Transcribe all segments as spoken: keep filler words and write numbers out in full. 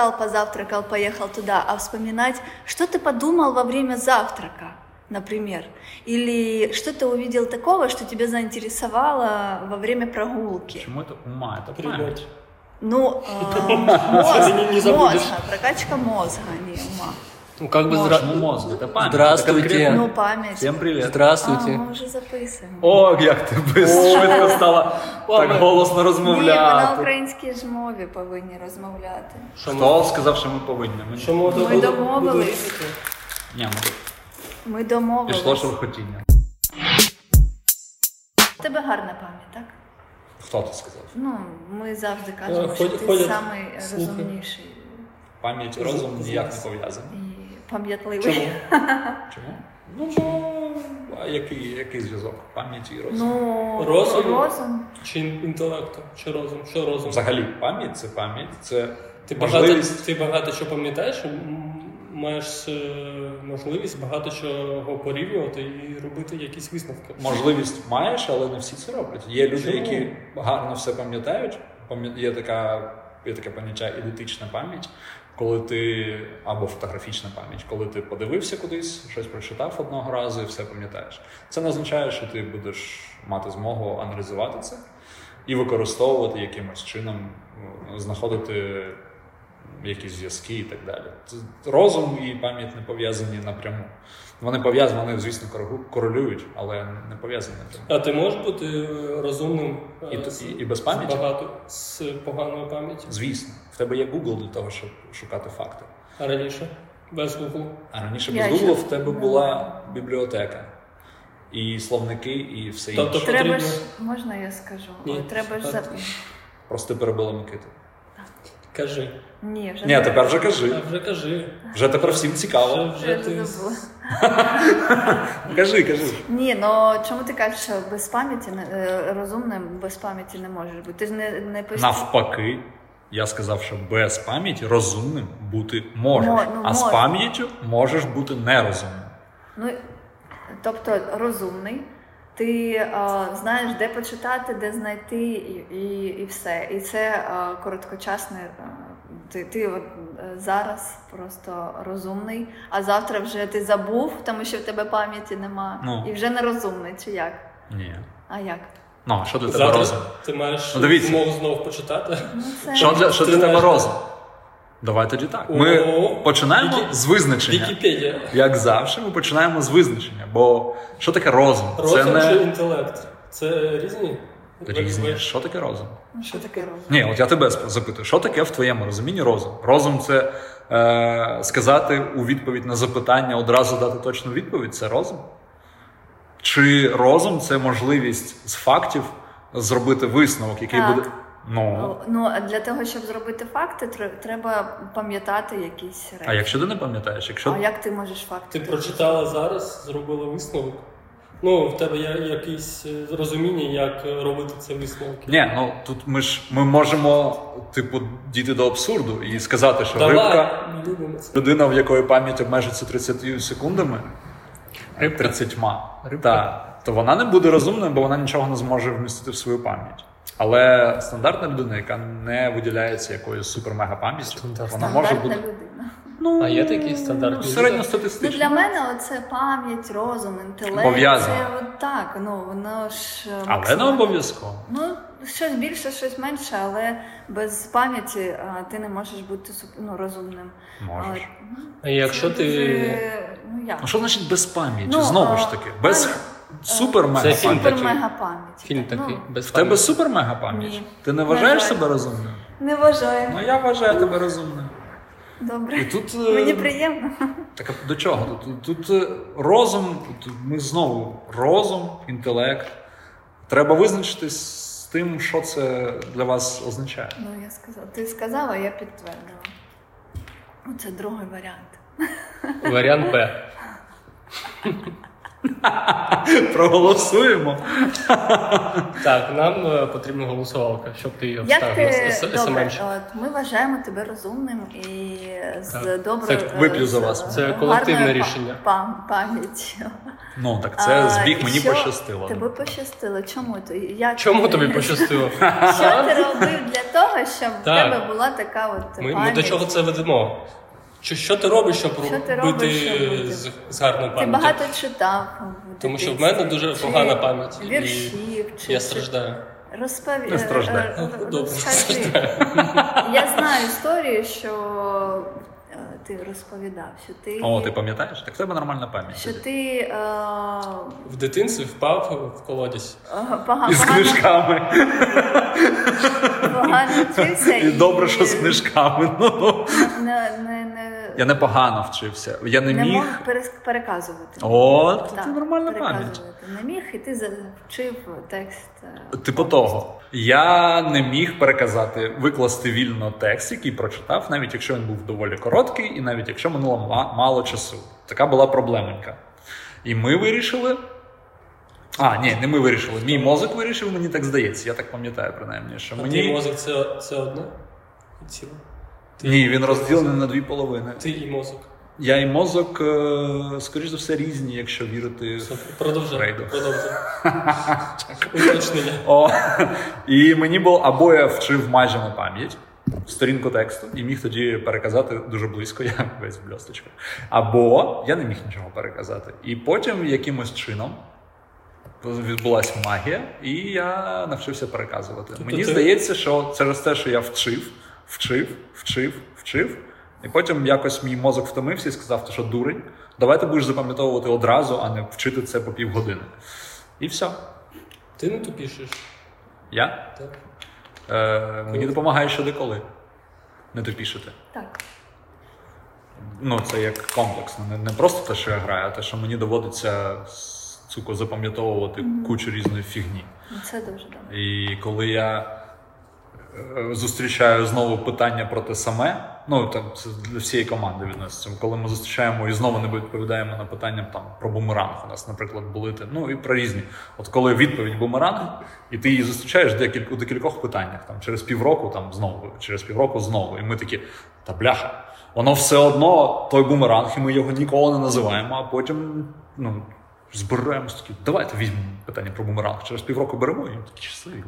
встал, позавтракал, поехал туда, а вспоминать, что ты подумал во время завтрака, например, или что ты увидел такого, что тебя заинтересовало во время прогулки. Почему это ума? Это память. Ну, э, мозг, мозга, прокачка мозга, не ума. Ну, как бы здра... мозг, это память. Здравствуйте. Ну, память. Всем привет. Здравствуйте. А, мы уже записуємо. О, як ти швидко стала так голосно розмовляти. Ні, ми на українській ж мові повинні розмовляти. Хто сказав, що ми повинні? Ми домовились. Ні, ми домовились. Пішло шурхотіння. У тебе гарна пам'ять, так? Хто ти сказав? Ну, ми завжди кажемо, що ти найрозумніший. Пам'ять і розум ніяк не пов'язані. Пам'ятливий. Чому? Чому? Ну, а який, який зв'язок? Пам'ять і розум? Ну, розум, розум. Чи інтелектом? Чи розум? Що розум? Взагалі, пам'ять – це пам'ять. Це ти можливість. Багато, ти багато що пам'ятаєш, маєш можливість багато чого порівнювати і робити якісь висновки. Можливість маєш, але не всі це роблять. Є люди, Чому? які гарно все пам'ятають. Є така, є така поняття ідентична пам'ять. Коли ти, або фотографічна пам'ять, коли ти подивився кудись, щось прочитав одного разу і все пам'ятаєш. Це не означає, що ти будеш мати змогу аналізувати це і використовувати якимось чином, знаходити якісь зв'язки і так далі. Розум і пам'ять не пов'язані напряму. Вони пов'язані, вони, звісно, корелюють, але не пов'язані напряму. А ти можеш бути розумним і, з, і, і без пам'яті? З, багато, з поганої пам'яті? Звісно. В тебе є Google для того, щоб шукати факти. А раніше? Без Google? А раніше без Я Google в тебе була бібліотека. І словники, і все тобто інше. Треба ж... Можна я скажу? Ні. Треба ж за... Просто перебила Микиту. Кажи. Ні, вже Ні, не тепер вже кажи. А вже кажи. Вже тепер всім цікаво. Вже, вже ти... кажи, кажи. Ні, ну чому ти кажеш, що без пам'яті, розумним без пам'яті не можеш бути? Ти ж не, не постійно. Навпаки, я сказав, що без пам'яті розумним бути можеш. Мо, ну, а можна. З пам'яттю можеш бути нерозумним. Ну, тобто розумний. Ти а, знаєш, де почитати, де знайти, і, і, і все. І це а, короткочасне. Ти, ти от, зараз просто розумний, а завтра вже ти забув, тому що в тебе пам'яті нема. Ну. І вже не розумний, чи як? Ні. А як? Ну, що для тебе завтра розум? Ти маєш змогу знову почитати. Ну, це... Що для, що для тебе розум? Давай тоді так. Ми О-о-о. починаємо Вікі... з визначення. Вікіпедія. Як завжди, ми починаємо з визначення. Бо що таке розум? Розум це не... чи інтелект? Це різні? Різні. Що таке розум? Що таке розум? Ні, от я тебе запитую. Що таке в твоєму розумінні розум? Розум – це е, сказати у відповідь на запитання, одразу дати точну відповідь – це розум? Чи розум – це можливість з фактів зробити висновок, який так. буде... Ну. ну, для того, щоб зробити факти, треба пам'ятати якісь речі. А якщо ти не пам'ятаєш? Якщо... А як ти можеш факти? Ти прочитала зараз, зробила висновок. Ну, в тебе є якесь розуміння, як робити це висновки. Ні, ну, тут ми ж, ми можемо, типу, дійти до абсурду і сказати, що Давай. рибка, людина, в якої пам'ять обмежиться тридцятьма секундами, тридцятьма, та, то вона не буде розумною, бо вона нічого не зможе вмістити в свою пам'ять. Але стандартна людина, яка не виділяється якоюсь супер-мега-пам'яттю, вона може бути... Людина. Ну, а є такі стандартні? Середньостатистичні. Ну, для мене оце пам'ять, розум, інтелект. Пов'язано. Це так, ну, воно ж... Максимально... Але не обов'язково. Ну, щось більше, щось менше, але без пам'яті а, ти не можеш бути ну, розумним. Можеш. А якщо ти... Вже... Ну, як? Ну, що значить без пам'яті? Ну, Знову а... ж таки, без... Пам'ять... Супер-мега-пам'ять. Фільм такий. Ну, в тебе супер-мега-пам'ять? Ти не вважаєш не себе розумним? Не вважаю. Ну, я вважаю тебе розумним. Добре. І тут, мені приємно. Так, до чого? Тут, тут розум, тут ми знову розум, інтелект. Треба визначитись з тим, що це для вас означає. Ну, я сказала. Ти сказала, я підтвердила. Оце другий варіант. Варіант Б. Проголосуємо. Так, нам потрібна голосувалка, щоб ти її вставила ес ем ем. Ми вважаємо тебе розумним і з доброю... Вип'ю за вас. Це колективне рішення. Пам'ять. Ну, так це збіг мені пощастило. Тебе пощастило. Чому? Чому тобі пощастило? Що ти робив для того, щоб в тебе була така от пам'ять? Ми до чого це ведемо? Що, що ти робиш, щоб бути з, з гарною пам'яттю? Ти багато читав. Тому що в мене дуже чи погана пам'ять. Віршів. І чи, я страждаю. Розпові... Не страждаю. Добре, страждаю. Я знаю історію, що ти розповідав, що ти... О, ти пам'ятаєш? Так в тебе нормальна пам'ять. Що ти... Е... В дитинстві впав в колодязь. Погано. І з книжками. Погано вчився. І добре, що з книжками. Не, не, не... Я непогано вчився. Я не, не міг... міг переказувати. О, то ти нормальна пам'ять. Не міг, і ти вчив текст. Типу того. Я не міг переказати, викласти вільно текст, який прочитав, навіть якщо він був доволі короткий, і навіть якщо минуло мало часу. Така була проблеменька. І ми вирішили... А, ні, не ми вирішили. Мій мозок вирішив, мені так здається. Я так пам'ятаю, принаймні, що а мені... Твій мозок це, це одне ціле? Ти Ні, він розділений на дві половини. Ти і мозок. Я і мозок, скоріш за все, різні, якщо вірити в Продовжуй. Уточнення. І мені було, або я вчив майже на пам'ять сторінку тексту і міг тоді переказати дуже близько, я весь в бльосточках. Або я не міг нічого переказати. І потім якимось чином відбулася магія, і я навчився переказувати. Тут мені ти... здається, що через те, що я вчив, Вчив, вчив, вчив. І потім якось мій мозок втомився і сказав, що дурень, давай ти будеш запам'ятовувати одразу, а не вчити це по півгодини. І все. Ти не тупішиш. Я? Так. Е, мені допомагає щодо коли. Не тупішити. Так. Ну, це як комплексно. Не, не просто те, що я граю, а те, що мені доводиться суко запам'ятовувати mm-hmm. кучу різної фігні. Це дуже добре. І коли я зустрічаю знову питання про те саме, ну, там, це для всієї команди відноситься. Коли ми зустрічаємо і знову не відповідаємо на питання там, про бумеранг, у нас, наприклад, були, ну, і про різні. От коли відповідь бумеранг, і ти її зустрічаєш декіль... у декількох питаннях, там, через півроку там, знову, через півроку знову, і ми такі, та бляха, воно все одно той бумеранг, і ми його ніколи не називаємо, а потім, ну, збираємося такі, давайте візьмемо питання про бумеранг. Через півроку беремо, і такі часові.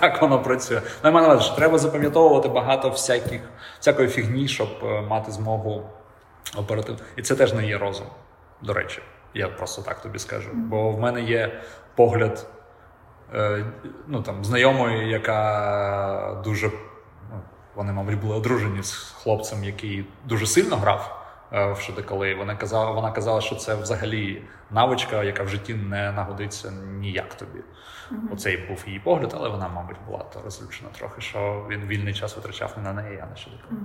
Так воно працює. Найману, що треба запам'ятовувати багато всяких, всякої фігні, щоб мати змогу оперативно. І це теж не є розум, до речі. Я просто так тобі скажу. Бо в мене є погляд, ну, там, знайомої, яка дуже... Вони, мабуть, були одружені з хлопцем, який дуже сильно грав. Щодо коли вона казала, вона казала, що це взагалі навичка, яка в житті не нагодиться ніяк тобі. Mm-hmm. Оцей був її погляд, але вона, мабуть, була то розлючена трохи, що він вільний час витрачав не на неї, а на щодо коли.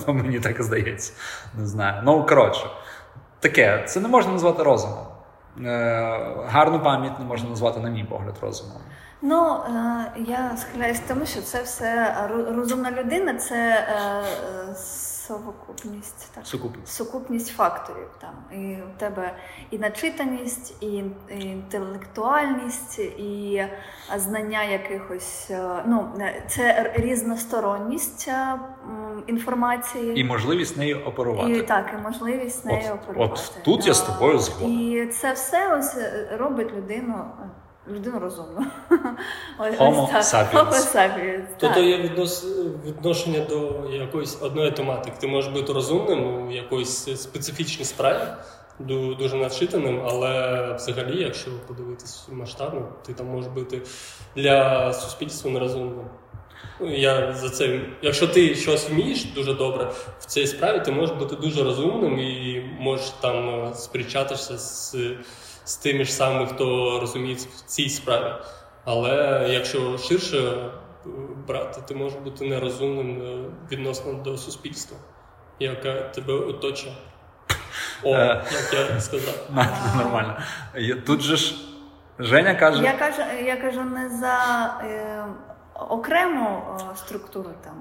Mm-hmm. Мені так здається, не знаю. Ну, коротше, таке, це не можна назвати розумом. Гарну пам'ять не можна назвати, на мій погляд, розумом. Ну, я схиляюсь тому, що це все розумна людина, це совокупність, так? Сукупність. Сукупність факторів. Там. І в тебе і начитаність, і інтелектуальність, і знання якихось, ну, це різносторонність інформації. І можливість нею оперувати. І, так, і можливість нею от, оперувати. От тут я з тобою згоден. І це все ось робить людину... Людину розумно. Homo sapiens. Тут є віднос... відношення до якоїсь одної тематики. Ти можеш бути розумним у якоїсь специфічній справі, дуже навчитаним, але взагалі, якщо подивитись масштабно, ти там можеш бути для суспільства нерозумним. Я за це... Якщо ти щось вмієш дуже добре в цій справі, ти можеш бути дуже розумним і можеш там сперечатися з... з тими ж самими, хто розуміється в цій справі. Але якщо ширше брати, ти можеш бути нерозумним відносно до суспільства, яке тебе оточує. О, як я сказав. Нормально. Тут же ж Женя каже... Я кажу, я кажу не за е, окрему структуру там,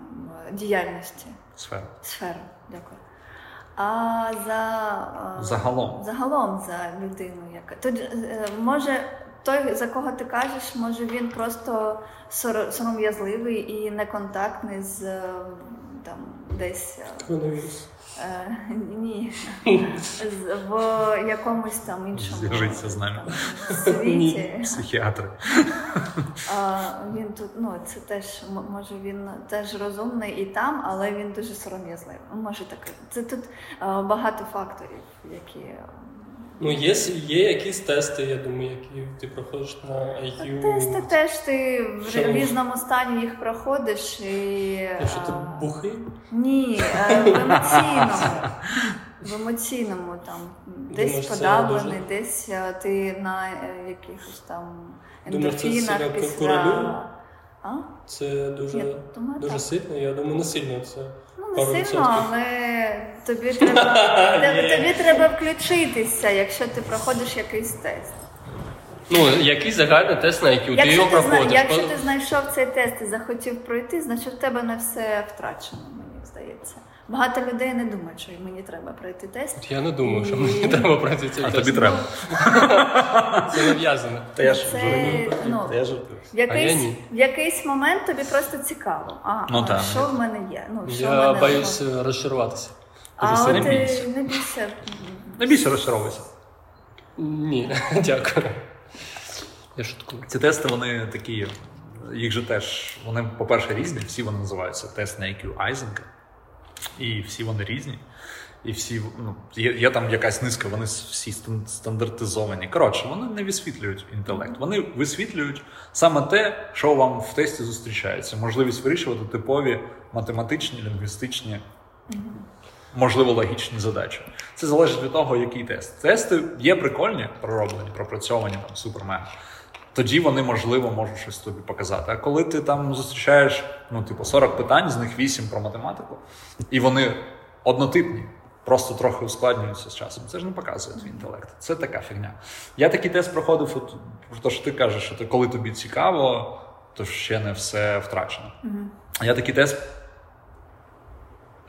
діяльності. Сферу. Сферу, дякую. а за загалом, загалом за людину, яка тут може. Той, за кого ти кажеш, може він просто сором'язливий і неконтактний з там десь е, ні, в якомусь там іншому зв'яжиться з нами світі. Психіатри. А, він тут, ну це теж може він теж розумний і там, але він дуже сором'язливий. Може таке. Це тут багато факторів, які. Ну, є, є якісь тести, я думаю, які ти проходиш на ай к'ю. Тести теж ти в Шо? різному стані їх проходиш і... Якщо ти бухий? Ні, в емоційному. В емоційному там. Десь думаєш, подавлений, дуже... десь ти на якихось там ендорфінах після... А? Це дуже, я думаю, дуже сильно, я думаю, не сильно це. Ну, не сильно, але тобі треба, тобі треба включитися, якщо ти проходиш якийсь тест. Ну, якийсь загальний тест на ай к'ю, ти його проходиш. Якщо ти знайшов цей тест і захотів пройти, значить в тебе не все втрачено, мені здається. Багато людей не думають, що мені треба пройти тест. Я не думаю, що мені треба пройти цей тест. А тобі треба. Це не в'язано. Та я жартую. В якийсь момент тобі просто цікаво. А що в мене є? Я боюсь розчаруватися. А не бійся. Не бійся розчаровуватися. Ні, дякую. Я шуткую. Ці тести, вони такі, їх же теж, вони, по-перше, різні, всі вони називаються тест на ай к'ю Айзенка. І всі вони різні, і всі, ну, є, є там якась низка, вони всі стандартизовані. Коротше, вони не висвітлюють інтелект, вони висвітлюють саме те, що вам в тесті зустрічається. Можливість вирішувати типові математичні, лінгвістичні, можливо, логічні задачі. Це залежить від того, який тест. Тести є прикольні, пророблені, пропрацьовані, там, супермен. Тоді вони, можливо, можуть щось тобі показати. А коли ти там зустрічаєш, ну, типу, сорок питань, з них вісім про математику, і вони однотипні, просто трохи ускладнюються з часом, це ж не показує твій інтелект. Це така фігня. Я такий тест проходив, от, то, що ти кажеш, що ти, коли тобі цікаво, то ще не все втрачено. Mm-hmm. Я такий тест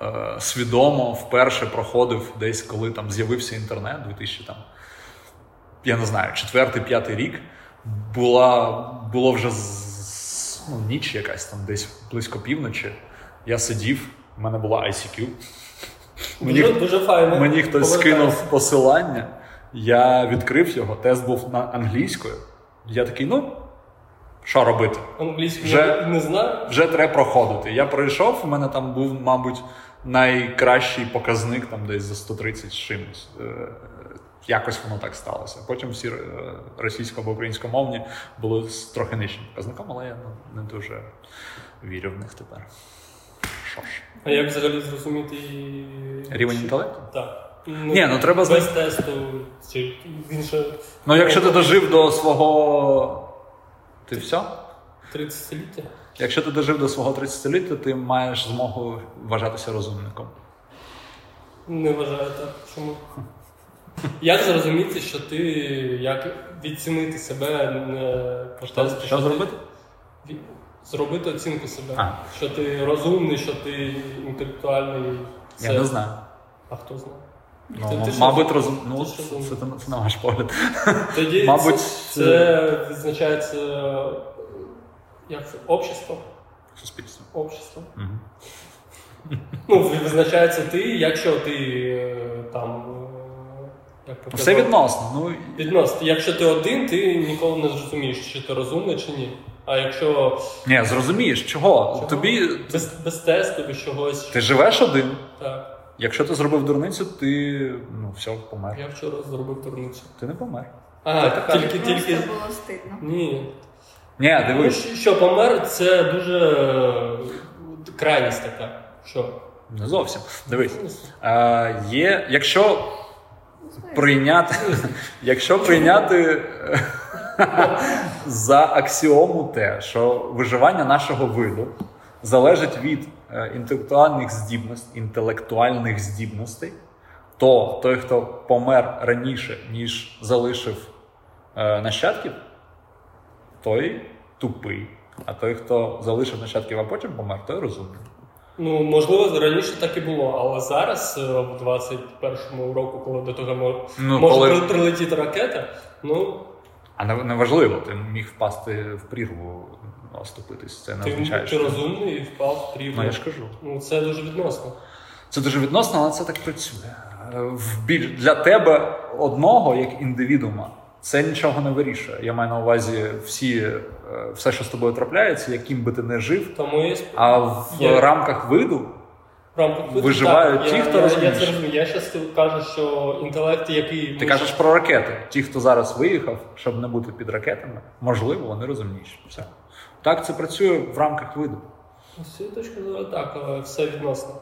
е, свідомо вперше проходив десь, коли там з'явився інтернет, дві тисячі, там, я не знаю, четвертий-п'ятий рік. Була, було вже з, ну, ніч якась, там десь близько півночі. Я сидів, в мене була ай сі к'ю. Мені, дуже, дуже файно. Мені хтось скинув посилання, я відкрив його, тест був на англійською. Я такий, ну, що робити? Англійською вже, не знаю. Вже треба проходити. Я пройшов, у мене там був, мабуть, найкращий показник, там десь за сто тридцять чимось. Якось воно так сталося. Потім всі російсько- або українськомовні були з трохи нижчим показником, але я не дуже вірю в них тепер. Що ж. А як взагалі зрозуміти... Рівень інтелекту? Так. Ну, ні, ну треба... Без тесту чи інше... Ну якщо ти дожив до свого... Ти все? тридцятиліття. Якщо ти дожив до свого тридцятиліття, ти маєш змогу вважатися розумником. Не вважаю так. Чому? Як зрозуміти, що ти, як відцінити себе, що, що, що зробити? Ти, зробити оцінку себе, а. Що ти розумний, що ти інтелектуальний. Це... Я не знаю. А хто знає? Ну, ти, ти мабуть, розум... ну, ти це, це, це на ваш погляд. Тоді мабуть... це, це відзначається як це? Общество. Суспільство. Общество. Угу. Ну, визначається ти, якщо ти там... Так, все відносно. Ну... Відносно. Якщо ти один, ти ніколи не зрозумієш, чи ти розумний, чи ні. А якщо... Ні, зрозумієш. Чого? Чого? Тобі... Без, без тесту, без чогось. Ти живеш один. Так. Якщо ти зробив дурницю, ти... Ну, все, помер. Я вчора зробив дурницю. Ти не помер. А, тільки, тільки... Просто було стидно. Ні. Ні, дивись. Ну, що помер, це дуже... крайність така. Що? Не зовсім. Дивись. А, є... Якщо... Прийняти, якщо прийняти за аксіому те, що виживання нашого виду залежить від інтелектуальних здібностей, інтелектуальних здібностей, то той, хто помер раніше, ніж залишив нащадків, той тупий. А той, хто залишив нащадків, а потім помер, той розумний. Ну, можливо, раніше так і було, але зараз, в двадцять першому році, коли до того мож... ну, може коли... прилетіти ракета, ну... А неважливо, ти міг впасти в прірву, оступитись, це не ти, означає, що... Ти розумний і впав в прірву. Ну, я ж кажу. Ну, це дуже відносно. Це дуже відносно, але це так працює. В біль... Для тебе одного, як індивідуума, це нічого не вирішує. Я маю на увазі всі, все, що з тобою трапляється, яким би ти не жив. Тому є... А в я... рамках виду рамках виживають так, ті, я, хто розумієш. Я, я, я щас кажу, що інтелект, який... Ти кажеш про ракети. Ті, хто зараз виїхав, щоб не бути під ракетами, можливо, вони розумніші. Все. Так це працює в рамках виду. З цієї точки зору так, але все відносно.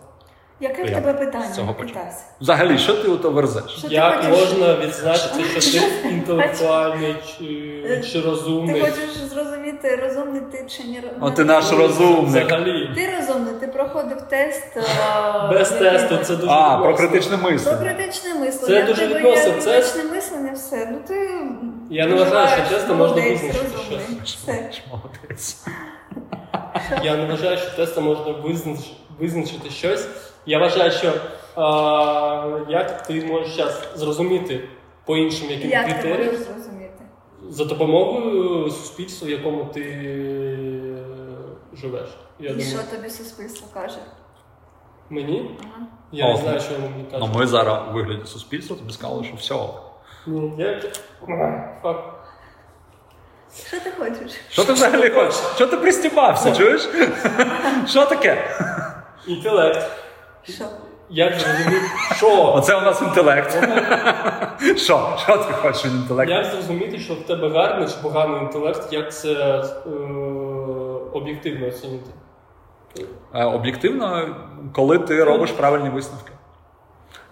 Яке в тебе питання, Микитас? Взагалі, що ти у то верзеш? Як можна відзначити, що ти інтелектуальний чи, чи розумний? Ти хочеш зрозуміти, розумний ти чи не розумний? О, ти наш розумник. Взагалі. Ти розумний, ти проходив тест. Без тесту, це дуже а, відносно. А, про критичне мислення. Про критичне мислення. Це дуже відносно. Це критичне мислення, все. Ну, ти я не вважаю, що тестом можна визначити щось. Молодець. Я не вважаю, що тестом можна визначити щось. Я вважаю, що а, як ти можеш зараз зрозуміти по іншим яким критеріям за допомогою суспільства, в якому ти живеш. Я і думаю. Що тобі суспільство каже? Мені? Ага. Я О, не знаю, що воно мені каже. Ну ми зараз у вигляді суспільства тобі сказали, що все. Ну, я... Фак. Що ти хочеш? Що ти взагалі хочеш? Що ти пристібався, чуєш? Що таке? Інтелект. Що? Як зрозуміти, що? Оце у нас інтелект. Що? Що ти хочеш від інтелекту? Як зрозуміти, що в тебе гарний чи поганий інтелект, як це е, об'єктивно оцінити? Е, об'єктивно, коли ти робиш правильні висновки.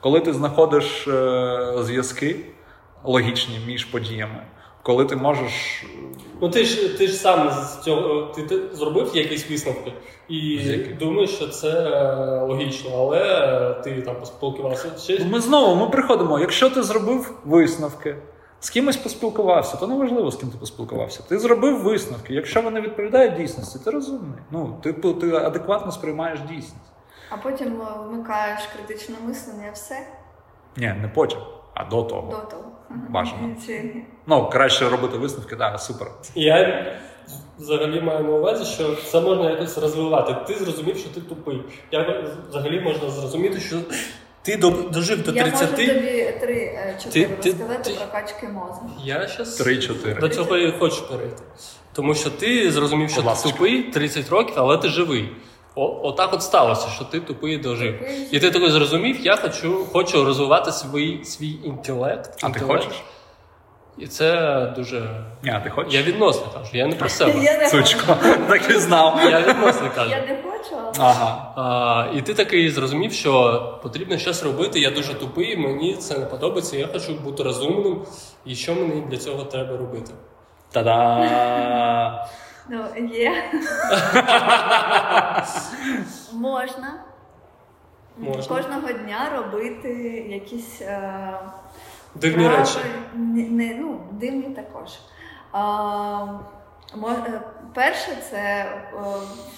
Коли ти знаходиш е, зв'язки логічні між подіями. Коли ти можеш... Ну ти ж, ти ж сам з цього, ти, ти зробив якісь висновки і думаєш, що це логічно, але ти там поспілкувався. Чи... Ми знову, ми приходимо, якщо ти зробив висновки, з кимось поспілкувався, то неважливо, з ким ти поспілкувався. Ти зробив висновки, якщо вони відповідають дійсності, ти розумний. Ну, ти, ти адекватно сприймаєш дійсність. А потім вмикаєш критичне мислення, все? Ні, не потім, а до того. До того. Бажано. Ну, краще робити висновки, так, да, супер. Я взагалі маю на увазі, що це можна якось розвивати. Ти зрозумів, що ти тупий. Я взагалі можна зрозуміти, що ти дожив до тридцяти. Я можу тобі три чотири розказати про качки мозку. Я щас три чотири. До цього я хочу перейти. Тому що ти зрозумів, що ти тупий тридцять років, але ти живий. О, отак от сталося, що ти тупий дожив. І ти такий зрозумів, я хочу, хочу розвивати свій, свій інтелект. А інтелект. Ти хочеш? І це дуже... А ти хочеш? Я відносно кажу, я не про себе. Сучко, так і знав. Я відносно кажу. Я не хочу, але... Ага. А, і ти такий зрозумів, що потрібно щось робити, я дуже тупий, мені це не подобається, я хочу бути розумним. І що мені для цього треба робити? Та-да! Ну, є. Можна. Можна кожного дня робити якісь е... дивні прави... речі. Не, не, ну, дивні також. Е... Мож... Перше, це е...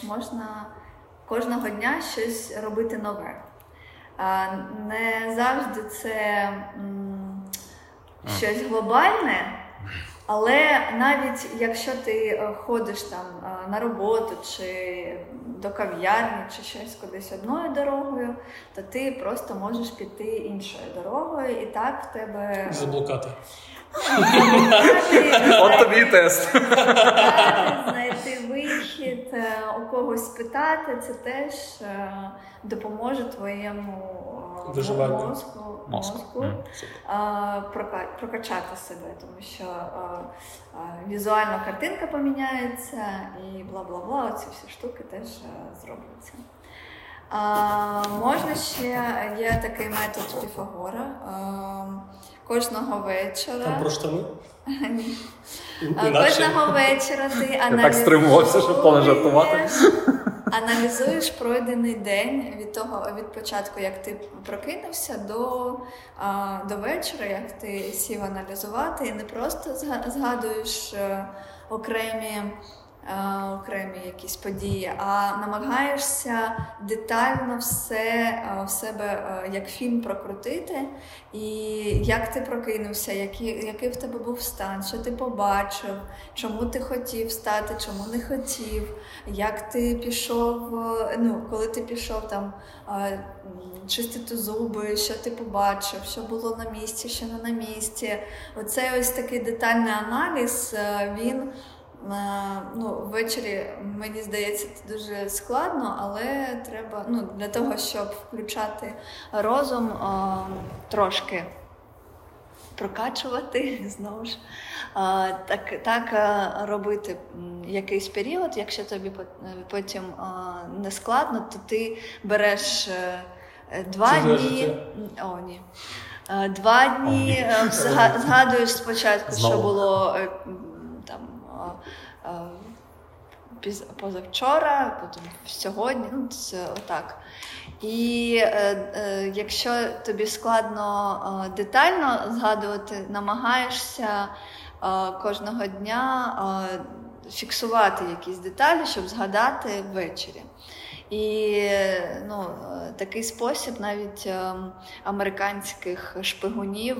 можна кожного дня щось робити нове. Е... Не завжди це м... щось глобальне. Але навіть якщо ти ходиш там на роботу чи до кав'ярні, чи щось кудись одною дорогою, то ти просто можеш піти іншою дорогою, і так в тебе... Заблукати. От тобі і тест. Знайти вихід, у когось питати, це теж допоможе твоєму мозку, мозку прокачати себе, тому що візуально картинка поміняється і бла-бла-бла, оці всі штуки теж зробляться. А, можна ще, є такий метод Піфагора, а, кожного вечора... Там про штани? Ні. Кожного вечора ти аналізуєш, аналізуєш пройдений день від того, від початку, як ти прокинувся, до, а, до вечора, як ти сів аналізувати, і не просто згадуєш окремі окремі якісь події, а намагаєшся детально все в себе як фільм прокрутити, і як ти прокинувся, який, який в тебе був стан, що ти побачив, чому ти хотів встати, чому не хотів, як ти пішов, ну, коли ти пішов там чистити зуби, що ти побачив, що було на місці, що не на місці. Оце ось такий детальний аналіз, він Ну, ввечері, мені здається, це дуже складно, але треба, ну, для того, щоб включати розум, о, трошки прокачувати, знову ж, о, так, так робити якийсь період. Якщо тобі потім о, не складно, то ти береш два це дні... О, ні. Два дні, о, згадуєш спочатку, знову. Що було... позавчора, потім сьогодні, ну, це отак. І е, е, якщо тобі складно е, детально згадувати, намагаєшся е, кожного дня е, фіксувати якісь деталі, щоб згадати ввечері. І ну, такий спосіб навіть американських шпигунів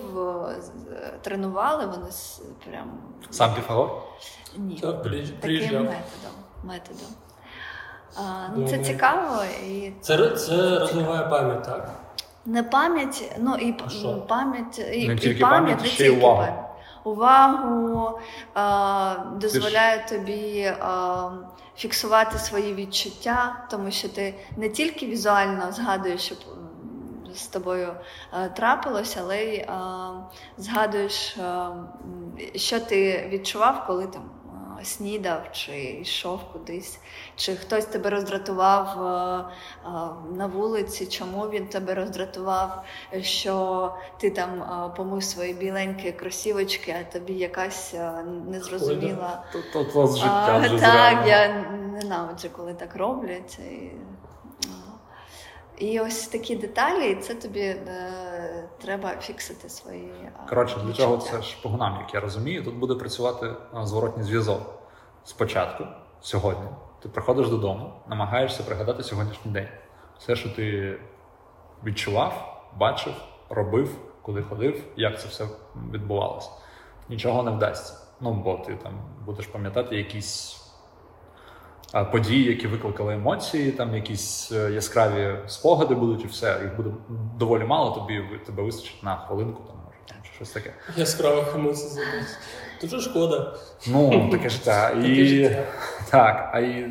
тренували, вони прям... Сам Піфаго? Ні, так, таким методом. методом. А, ну, це цікаво. І... Це, це розвиває пам'ять, так? Не пам'ять, ну і пам'ять, і, не тільки пам'ять, не тільки пам'ять. Увагу, а, дозволяє тобі а, фіксувати свої відчуття, тому що ти не тільки візуально згадуєш, що з тобою а, трапилось, але й а, згадуєш, а, що ти відчував, коли там а, снідав, чи йшов кудись, чи хтось тебе роздратував а, а, на вулиці, чому він тебе роздратував, що ти там а, помив свої біленькі кросівочки, а тобі якась а, незрозуміла... Тут у вас життя вже зрано. Так, я ненавиджу, коли так роблять. І... І ось такі деталі, і це тобі е, треба фіксити свої відчуття. Коротше, для чого це шпигунам, як я розумію, тут буде працювати зворотній зв'язок. Спочатку, сьогодні, ти приходиш додому, намагаєшся пригадати сьогоднішній день. Все, що ти відчував, бачив, робив, куди ходив, як це все відбувалося. Нічого не вдасться. Ну, бо ти там будеш пам'ятати якісь... події, які викликали емоції, там якісь яскраві спогади будуть і все. Їх буде доволі мало, тобі тебе вистачить на хвилинку, там може чи щось таке. Яскравих емоцій забути. Дуже шкода. Ну, таке життя. І так, а і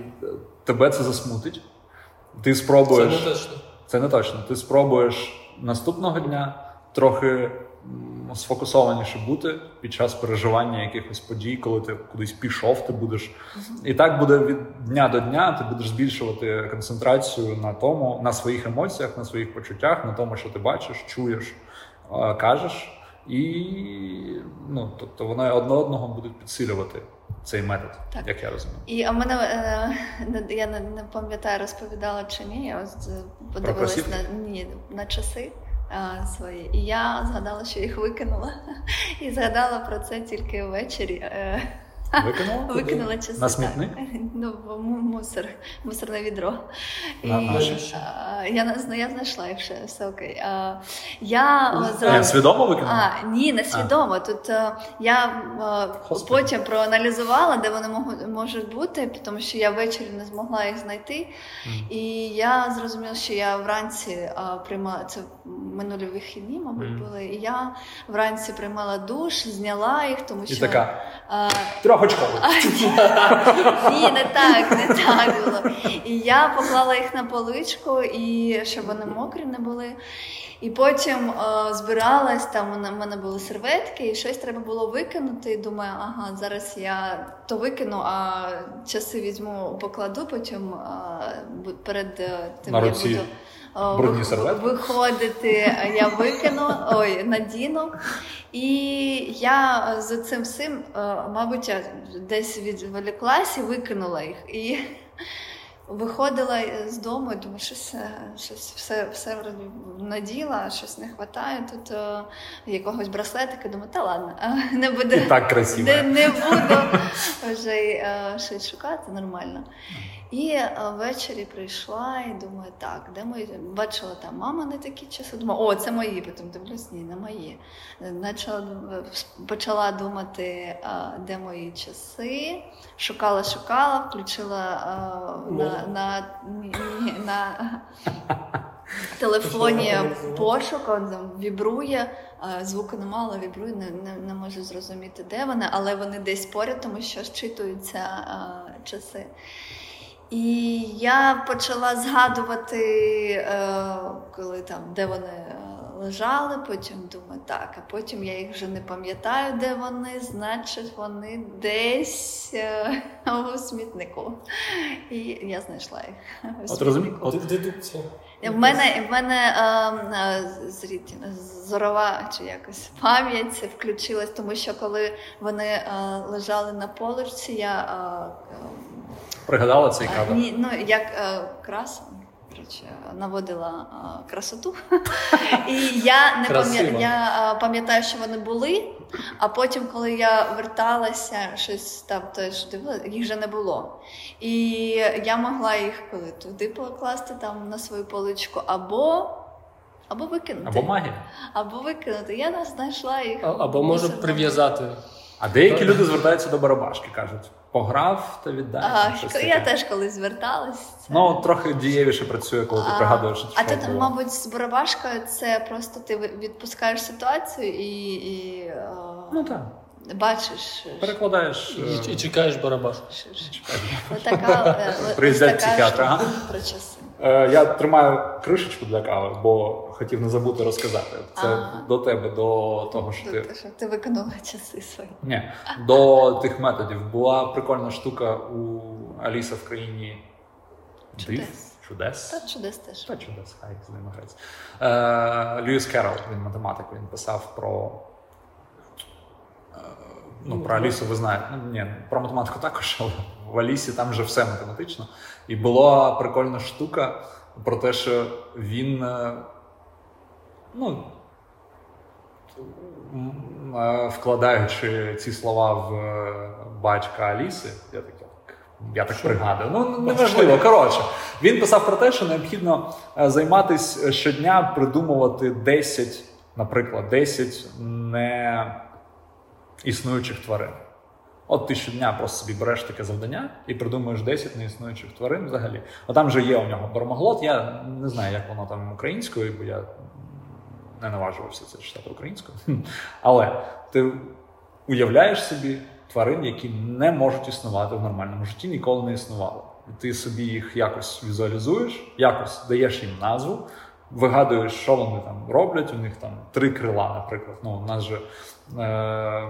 тебе це засмутить. Ти спробуєш. Це не точно. Це не точно. Ти спробуєш наступного дня трохи сфокусованіше бути під час переживання якихось подій, коли ти кудись пішов, ти будеш... І так буде від дня до дня, ти будеш збільшувати концентрацію на тому, на своїх емоціях, на своїх почуттях, на тому, що ти бачиш, чуєш, кажеш. І, ну, тобто воно одне одного будуть підсилювати цей метод, так. Як я розумію. І а мене, е, я не, не пам'ятаю, розповідала чи ні, я подивилась на, ні, на часи. Свої. І я згадала, що їх викинула. І згадала про це тільки ввечері. Викинула? Викинула часи. На смітник? Ну, мусор. Мусорне відро. На, і, а, я, я знайшла їх ще, все окей. А, я зразу... свідомо викинула? А, ні, не свідомо. А. Тут а, я а, потім проаналізувала, де вони можуть бути, тому що я ввечері не змогла їх знайти. Mm. І я зрозуміла, що я вранці а, приймала... Це минулі вихідні, мабуть, mm. були. І я вранці приймала душ, зняла їх, тому що... І така... А, А, ні, не так, не так було. І я поклала їх на поличку, і щоб вони мокрі не були. І потім о, збиралась, там у мене були серветки, і щось треба було викинути. І думаю, ага, зараз я то викину, а часи візьму, покладу, потім о, перед тим я буду... Брудні серветки. Виходити, я викину, ой, надіну. І я з цим всім, мабуть, десь відволіклась і викинула їх. І Виходила з дому і думаю, щось, щось все, все наділа, щось не вистачає тут о, якогось браслетика. Думаю, та ладно, не буде. І так красиво. Не, не буду вже щось шукати, нормально. І ввечері прийшла і думаю, так, де мої? Бачила там мама не такі часи. Думаю, о, це мої, потім дивлюсь, ні, не мої. Начала, почала думати, де мої часи. Шукала, шукала, включила на, на, на, на телефоні пошук, вібрує. Звуку немало, вібрує, не, не, не можу зрозуміти, де вони, але вони десь поряд, тому що зчитуються часи. І я почала згадувати, коли там, де вони лежали, потім думаю, так, а потім я їх вже не пам'ятаю, де вони, значить, вони десь у смітнику. І я знайшла їх у от смітнику. От дедукція. В мене, в мене е, зорова чи якось пам'ять включилась, тому що коли вони е, лежали на поличці, я е, пригадала цей кадр? Ні, ну як е, краса, коротше, наводила е, красоту. І я не пам'ятаю, я пам'ятаю, що вони були, а потім, коли я верталася, щось там теж дивилася, їх вже не було. І я могла їх коли туди покласти там на свою поличку, або або викинути. Або магія. Або викинути. Я не знайшла їх. А, або може прив'язати. А деякі люди звертаються до Барабашки, кажуть, пограв та віддаєш. Я таке. Теж колись зверталась. Це... Ну, трохи дієвіше працює, коли ти а, пригадуєш. А ти, було. Мабуть, з Барабашкою це просто ти відпускаєш ситуацію і, і ну, так. бачиш. Перекладаєш. І, і чекаєш Барабашку. Приїздять в психіатр. Я тримаю кришечку для кави, бо хотів не забути розказати. Це ага. до тебе, до того, що до, ти... Що ти виконала часи свої. Ні, до тих методів. Була прикольна штука у Аліса в країні чудес. Чудес. Та чудес теж. Та чудес, хай з ними грець. Е, Льюїс Керрол, він математик, він писав про... Е, ну, про Алісу ви знаєте. Ну, ні, про математику також, але в Алісі там вже все математично. І була прикольна штука про те, що він... Ну, вкладаючи ці слова в батька Аліси, я так, я так пригадую, ну неважливо, коротше. Він писав про те, що необхідно займатися щодня, придумувати десять, наприклад, десять неіснуючих тварин. От ти щодня просто собі береш таке завдання і придумуєш десять неіснуючих тварин взагалі. А там же є у нього Бормоглот, я не знаю, як воно там українською, бо я... не наважувався це читати українською. Але ти уявляєш собі тварин, які не можуть існувати в нормальному житті, ніколи не існували. Ти собі їх якось візуалізуєш, якось даєш їм назву, вигадуєш, що вони там роблять, у них там три крила, наприклад. Ну, у нас же е-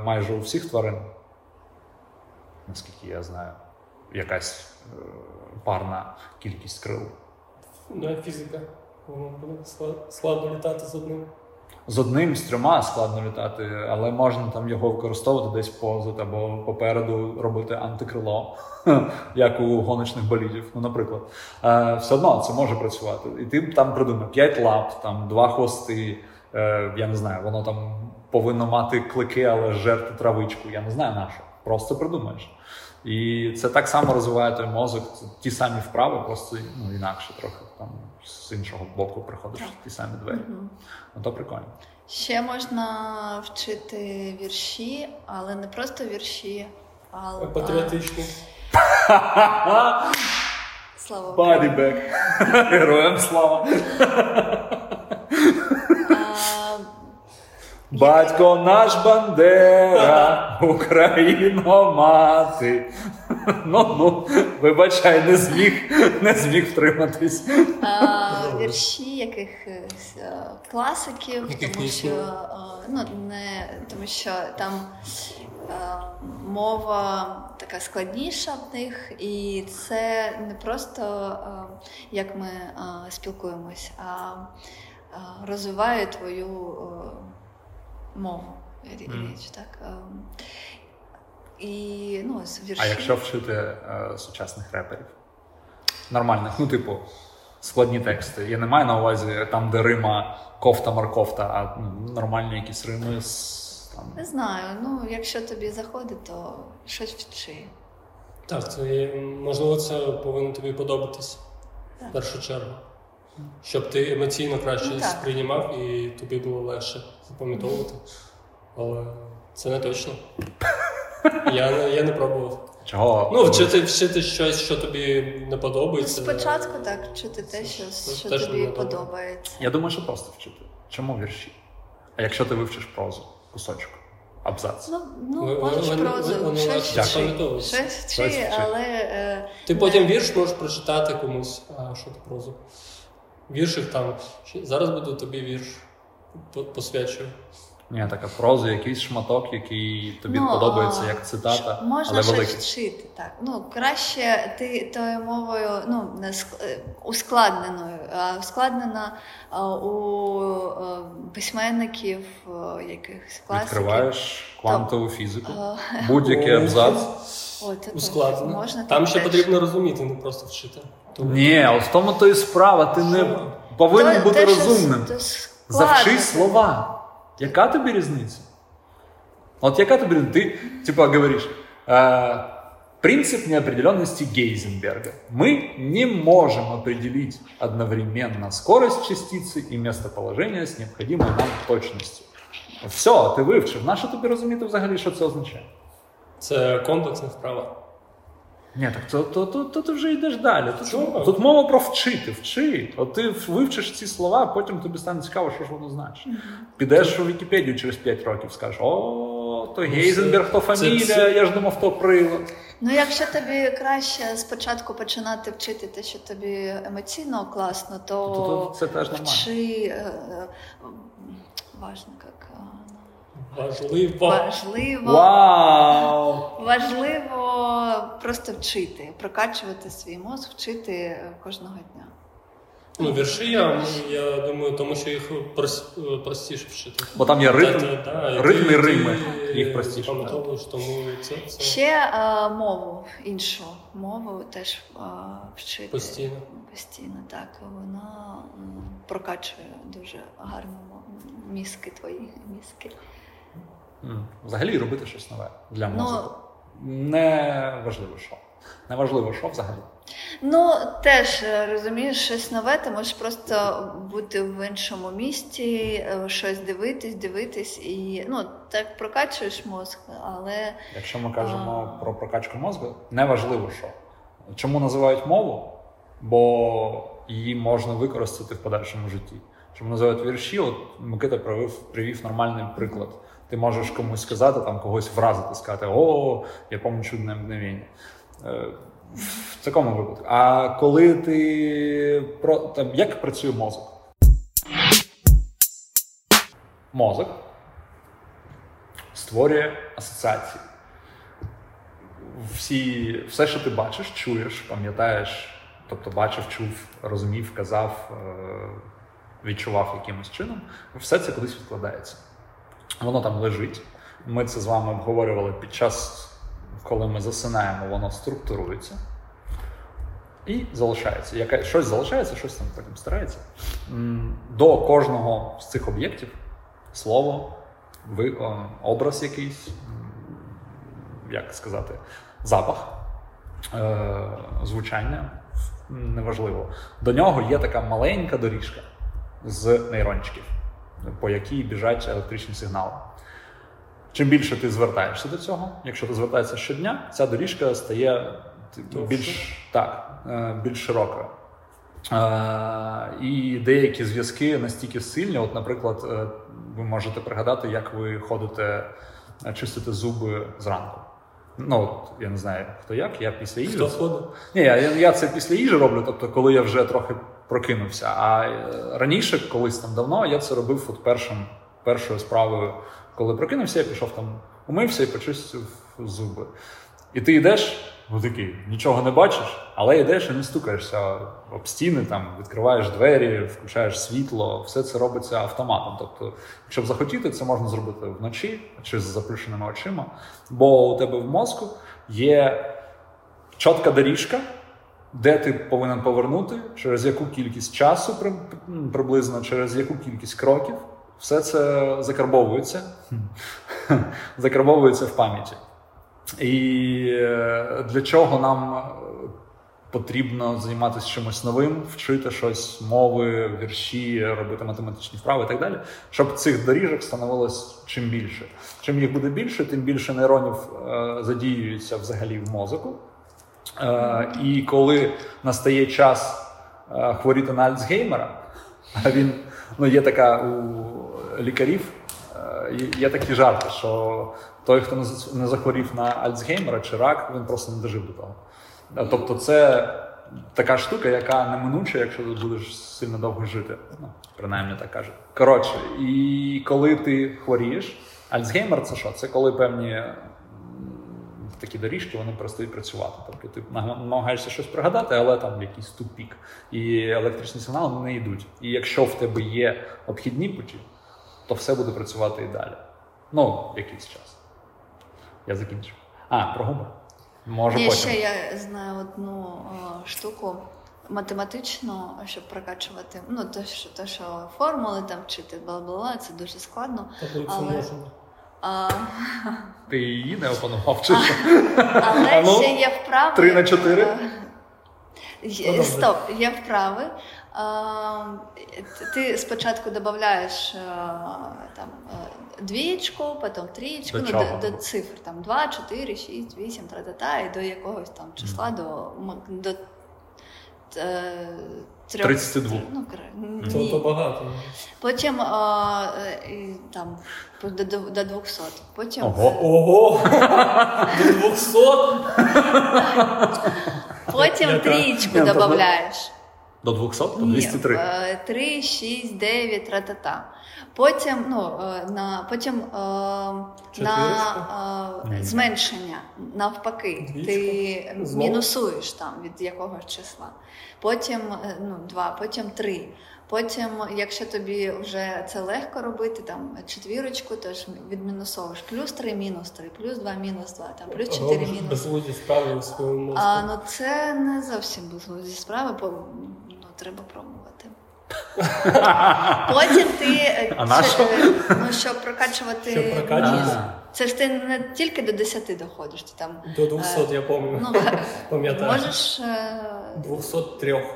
майже у всіх тварин, наскільки я знаю, якась е- парна кількість крил. Да, фізика. Складно літати з одним. З одним, з трьома складно літати, але можна там його використовувати десь позад або попереду робити антикрило, як у гоночних болідів, ну, наприклад. Е, все одно це може працювати. І ти там придумав п'ять лап, там, два хвости, е, я не знаю, воно там повинно мати клики, але жерти травичку, я не знаю на що. Просто придумаєш. І це так само розвиває той мозок, ті самі вправи, просто ну, інакше трохи, там з іншого боку приходиш в ті самі двері. Угу. Ну то прикольно. Ще можна вчити вірші, але не просто вірші, але... Патріотичні. Слава Богу. Бодібек. Героям слава. Батько наш Бандера, Україно мати. Ну, ну, вибачай, не зміг, не зміг втриматись. А, вірші якихось класиків, тому що, ну, не, тому що там а, мова така складніша в них, і це не просто а, як ми а, спілкуємось, а, а розвиває твою а, мову, річ, mm. так. І, ну, ось, вірші. А якщо вчити е, сучасних реперів? нормальних, ну, типу, складні тексти. Я не маю на увазі там, де Рима кофта-маркофта, а ну, нормальні якісь рими з... Там... Не знаю, ну, якщо тобі заходить, то щось вчи. Так, це, можливо, це повинно тобі подобатись, так. В першу чергу. Щоб ти емоційно краще ну, сприймав і тобі було легше запам'ятовувати. Але це не точно. Я, я не пробував. Чого? Ну, вчити, вчити щось, що тобі не подобається. Спочатку так, вчити те, що, що те, тобі подобається. Я думаю, що просто вчити. Чому вірші? А якщо ти вивчиш прозу, кусочок, абзац? Ну, ну можеш вони, прозу, вони, щось вчи, але... Е, ти не... потім вірш можеш прочитати комусь, а що ти прозу. Віршик там, зараз буду тобі вірш посвячую. Ні, така проза, якийсь шматок, який тобі ну, подобається, а, як цитата, можна але великий. Вчити, так. Ну, краще ти тою мовою, ну, не ускладненою, а ускладнена у письменників якихось класиків. Відкриваєш квантову то, фізику, о, будь-який о, абзац. О, то, ускладнено. То, можна там ще потрібно розуміти, не просто вчити. Тому, ні, ось тому то і справа, ти не повинен то, бути те, розумним. Що, завчи слова. Яка тобі різниця? От яка тобі різниця? Ти, типа, говориш, э, принцип неопределенности Гейзенберга. Мы не можем определить одновременно скорость частицы и местоположение с необходимой нам точностью. Все, ти вивчив. Нащо тобі розуміти взагалі, що це означає? Це комплексна вправа. Ні, так то, то, то, то ти вже йдеш далі. Тут, тут мова про вчити, вчи. От ти вивчиш ці слова, потім тобі стане цікаво, що ж воно значить. Підеш у Вікіпедію через п'ять років, скажеш, о, то Гейзенберг, то фамілія, я ж думав, то прилад. Ну, якщо тобі краще спочатку починати вчити те, що тобі емоційно класно, то, то, то, то це теж нормально. Вчи, важно, як... Важливо. Важливо. Вау! Важливо просто вчити, прокачувати свій мозок, вчити кожного дня. Ну, вірші, я, я думаю, тому що їх простіше вчити. Бо там є ритм, та, та, та, ритм і рими, їх простіше. Тому це, це... Ще а, мову, іншу мову теж а, вчити. Постійно. Постійно, так. Вона прокачує дуже гарно мізки твої, мізки. Взагалі робити щось нове для мозку. Ну, не важливо що. Не важливо що взагалі. Ну, теж, розумієш, щось нове, ти можеш просто бути в іншому місті, щось дивитись, дивитись і, ну, так прокачуєш мозок, але... Якщо ми кажемо а... про прокачку мозку, не важливо що. Чому називають мову? Бо її можна використати в подальшому житті. Чому називають вірші? От Микита привів, привів нормальний приклад. Ти можеш комусь сказати, там, когось вразити, сказати, о, я помню чудне мгновення. В такому випадку. А коли ти... Про, там, як працює мозок? Мозок створює асоціації. Всі, все, що ти бачиш, чуєш, пам'ятаєш, тобто бачив, чув, розумів, казав, відчував якимось чином, все це кудись відкладається. Воно там лежить. Ми це з вами обговорювали під час, коли ми засинаємо, воно структурується і залишається. Яке, щось залишається, щось там потім старається. До кожного з цих об'єктів слово, ви, образ якийсь, як сказати, запах, звучання, неважливо. До нього є така маленька доріжка з нейрончиків, по якій біжать електричні сигнали. Чим більше ти звертаєшся до цього, якщо ти звертаєшся щодня, ця доріжка стає більш, так, більш широкою. І деякі зв'язки настільки сильні, от, наприклад, ви можете пригадати, як ви ходите чистити зуби зранку. Ну, от, я не знаю, хто як, я після їжі. Хто ходить? Ні, я, я це після їжі роблю, тобто, коли я вже трохи прокинувся. А раніше, колись там давно, я це робив от першим, першою справою. Коли прокинувся, я пішов там, умився і почистив зуби. І ти йдеш, ну такий, нічого не бачиш, але йдеш і не стукаєшся об стіни, там, відкриваєш двері, включаєш світло, все це робиться автоматом. Тобто, якщо б захотіти, це можна зробити вночі, чи з заплющеними очима, бо у тебе в мозку є чітка доріжка, де ти повинен повернути, через яку кількість часу, приблизно через яку кількість кроків, все це закарбовується, закарбовується в пам'яті. І для чого нам потрібно займатися чимось новим, вчити щось, мови, вірші, робити математичні вправи і так далі, щоб цих доріжок становилось чим більше. Чим їх буде більше, тим більше нейронів задіюється взагалі в мозку. І коли настає час хворіти на Альцгеймера, він, ну, є така у лікарів, є такі жарти, що той, хто не захворів на Альцгеймера чи рак, він просто не дожив до того. Тобто це така штука, яка неминуча, якщо ти будеш сильно довго жити. Ну, принаймні так кажуть. Коротше, і коли ти хворієш, Альцгеймер – це що? Це коли певні такі доріжки, вони перестають працювати. Тобто ти намагаєшся щось пригадати, але там якийсь тупік. І електричні сигнали не йдуть. І якщо в тебе є обхідні путі, то все буде працювати і далі. Ну, якийсь час. Я закінчу. А, про гумор. Може, Ні, потім. Ще я знаю одну о, штуку математично, щоб прокачувати. Ну, то, що, то, що формули там вчити, бла-бла-бла, це дуже складно. Таблицю множення. А... Ти її не опанував, чи що? Але а, ну, ще є вправи. Три на чотири? Є, стоп, є вправи. А, ти спочатку додаєш там двічку, потім трічку, до, ну, до, до цифр там два, чотири, шість, вісім, тра-та-та, і до якогось там числа, mm. до, до трьох, тридцять два. Ну, ні. Це то багато. Потім а, і, там до, до, до двісті. Потім Ого, ого. До двісті. Потім трічку додаєш. До двісті? До двісті три? Ні, три, шість, дев'ять, тра-та-та. Потім, ну, на, потім на зменшення, навпаки, двічка. Ти Зло. мінусуєш там від якогось числа. Потім, ну, два, потім три. Потім, якщо тобі вже це легко робити, там, четвірочку, то ж відмінусовуєш. Плюс три, мінус три, плюс два, мінус два, там, плюс чотири, мінус. Безглузді справи у своєму мозку. А, ну, це не зовсім безглузді справи, бо, ну, треба пробувати. Потім ти, що? Ну, щоб прокачувати, щоб прокачувати. Це ж ти не тільки до десяти доходиш, ти там. До двісті, е... я пам'ятаю. Ну, пам'ятаю. Можеш... двісті три.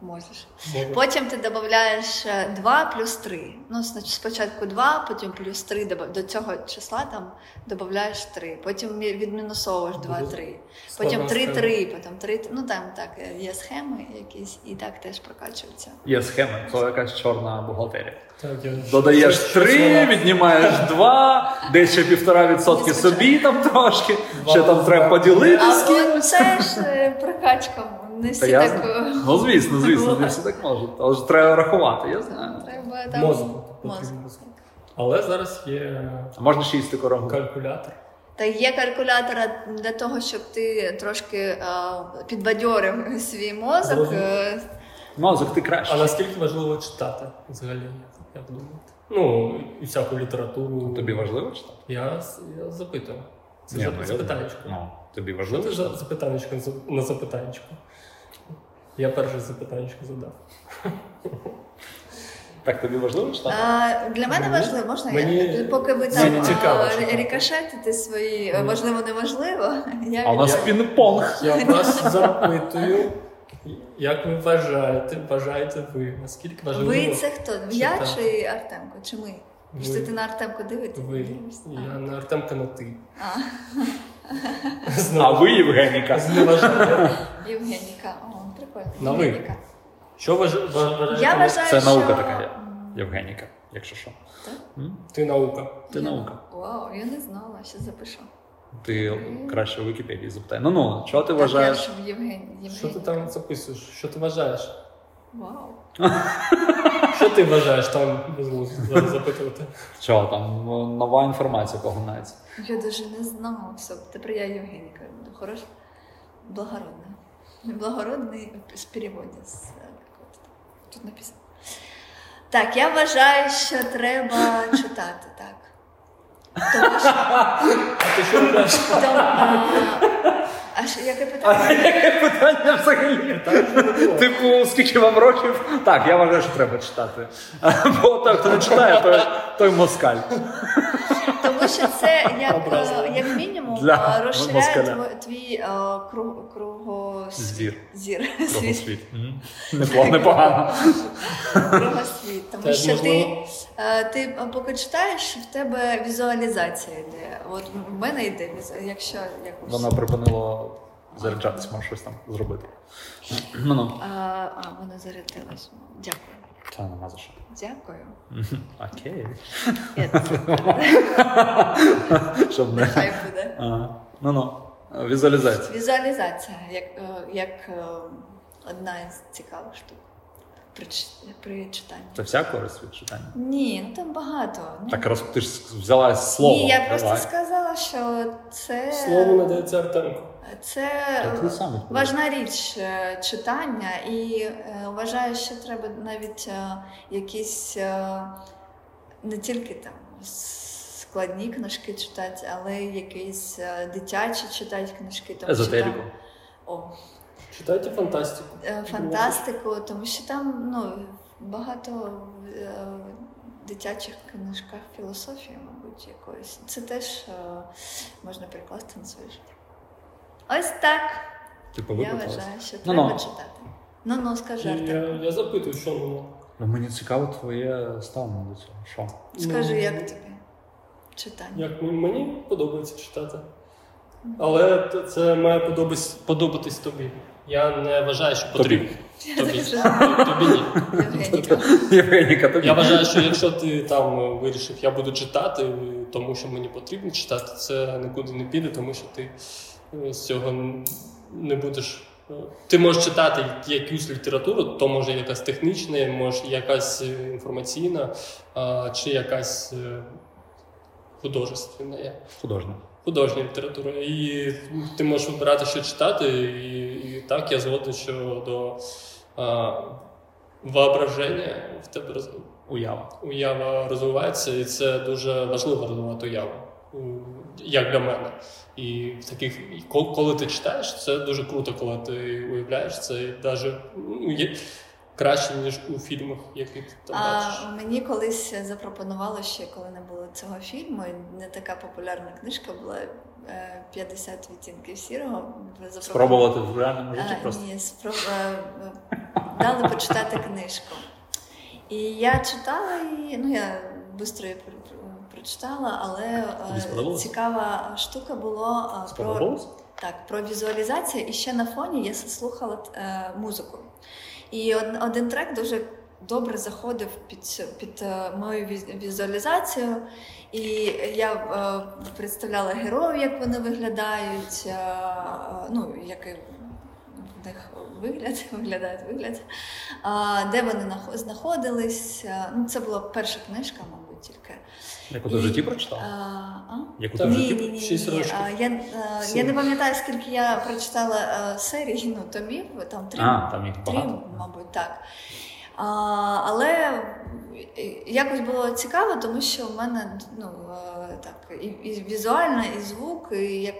Можеш. Можу. Потім ти додаєш два плюс три. Ну, спочатку два, потім плюс три, до цього числа там додаєш три. Потім відмінусовуєш два-три. Потім три-три, потім три. Ну, там так, є схеми якісь, і так теж прокачуються. Є схеми, це якась чорна бухгалтерія. Так, я... Додаєш три, віднімаєш два, десь ще півтора відсотки собі там трошки, ще там треба поділити з кимось. Це ж прокачка. Не всі та так... Ну, звісно, звісно, не всі так можуть. Але ж треба рахувати, я знаю. Треба там... Мозок. Мозок. Але зараз є... А можна ще їсти корогу? Калькулятор. Та є калькулятор для того, щоб ти трошки а, підбадьорив свій мозок. Мозок, мозок ти краще. А наскільки важливо читати взагалі, як думаєте? Ну, і всяку літературу. Тобі важливо читати? Я, я запитую. Це Ні, за, запитанечко. Ну, тобі важливо читати? Це запитанечко на запитанечко. Я перше запитання задав. Так, тобі важливо читати? А, для мене мені? важливо, можна? Мені... Я, поки ви там рікошетите свої мені... важливо-неважливо. Я... А у нас я... пінг-понг. Я вас запитую, як ви вважаєте, вважаєте ви, наскільки важливо? Ви це хто? Читати? Я чи Артемко? Чи ми? Ви. Що ти на Артемко дивитесь? Ви. А. Я на Артемко на ти. А, а ви Євгеніка. Євгеніка. На ви. Що важ... Я вважаю, це що... наука така, Євгеніка, якщо що. Так? Ти наука. Ти я... наука. Вау, я не знала, що запишу. Ти краще у Вікіпедії запитай. Ну, ну, що ти так вважаєш? Я, Євген... Що ти там записуєш? Що ти вважаєш? Вау. Що ти вважаєш там безглуздо запитувати? Що там, нова інформація погинається. Я дуже не знала. Все, тепер я Євгеніка. Хороша, благородна. Благородний в переводі з тут написано. Так, я вважаю, що треба читати, так. Тому що... А ти що вважаєш? А що, яке питання? А яке питання взагалі? Типу, скільки вам років? Так, я вважаю, що треба читати. Бо той, хто не читає, той, той москаль. Тому що це, як, як мінімум, Для... розширяє твій кругосвіт. Кругосвіт. Непогано. Кругосвіт. Тому що ти, ти поки читаєш, в тебе візуалізація йде. От в мене йде, якщо якось... Вона припинила заряджатись, може щось там зробити. Ну, ну. А, а, вона зарядилась. Дякую. Та нема за що. Дякую. Окей. Щоб не... Хай буде. Ну-ну. Візуалізація. Візуалізація, як, як одна із цікавих штук. При, при читанні. Це вся користь від читання? Ні, ну там багато. Ну. Так раз ти ж взяла слово. Ні, я давай. Просто сказала, що це... Слово надається Артемку. Це важна річ читання, і вважаю, що треба навіть якісь не тільки там складні книжки читати, але якісь дитячі читати книжки. Там, езотерику. Читати. О. Читайте фантастику. Фантастику, тому що там ну, багато в дитячих книжках філософії, мабуть, якоїсь. Це теж можна перекласти на своє життя. Ось так. Типу, я вважаю, що ну, треба ну. читати. Ну, ну, скажи, Артем. Я, я запитую, що воно. Ну, мені цікаво твоє ставлення до цього. Що? Скажи, ну, як тобі читання? Як мені подобається читати. Але це має подобатись, подобатись тобі. Я не вважаю, що потрібно. Тобі. Тобі ні. Євгеніка, тобі. Я вважаю, що якщо ти там вирішив, я буду читати, тому що мені потрібно читати, це нікуди не піде, тому що ти з цього не будеш... Ти можеш читати якусь літературу, то може якась технічна, може якась інформаційна, чи якась художественна. Художня. Художня література. І ти можеш вибирати, що читати, і, і так я згоден, що до а, воображення в тебе роз... уява. Уява розвивається, і це дуже важливо розвивати уяву, як для мене. І в таких, коли ти читаєш, це дуже круто, коли ти уявляєш це, і навіть є краще, ніж у фільмах, які ти там бачиш. Мені колись запропонувало ще, коли не було цього фільму, не така популярна книжка була п'ятдесят відтінків сірого. Запропонували... Спробувати в реальному житті просто? Ні, спроб... дали почитати книжку. І я читала її, ну я швидко її прочитала, але цікава штука була про... Так, про візуалізацію. І ще на фоні я слухала музику. І один трек дуже добре заходив під, під мою візуалізацію. І я представляла героїв, як вони виглядають, ну, який в них вигляд, виглядають вигляд, де вони знаходились. Ну, це була перша книжка, мабуть, тільки. Яку ти в житті прочитала? Ні, ні, ні, ні. Я, я не пам'ятаю, скільки я прочитала серій, ну, томів, там три, а, там їх три мабуть, так. А, але якось було цікаво, тому що в мене ну, так, і, і візуально, і звук, і як,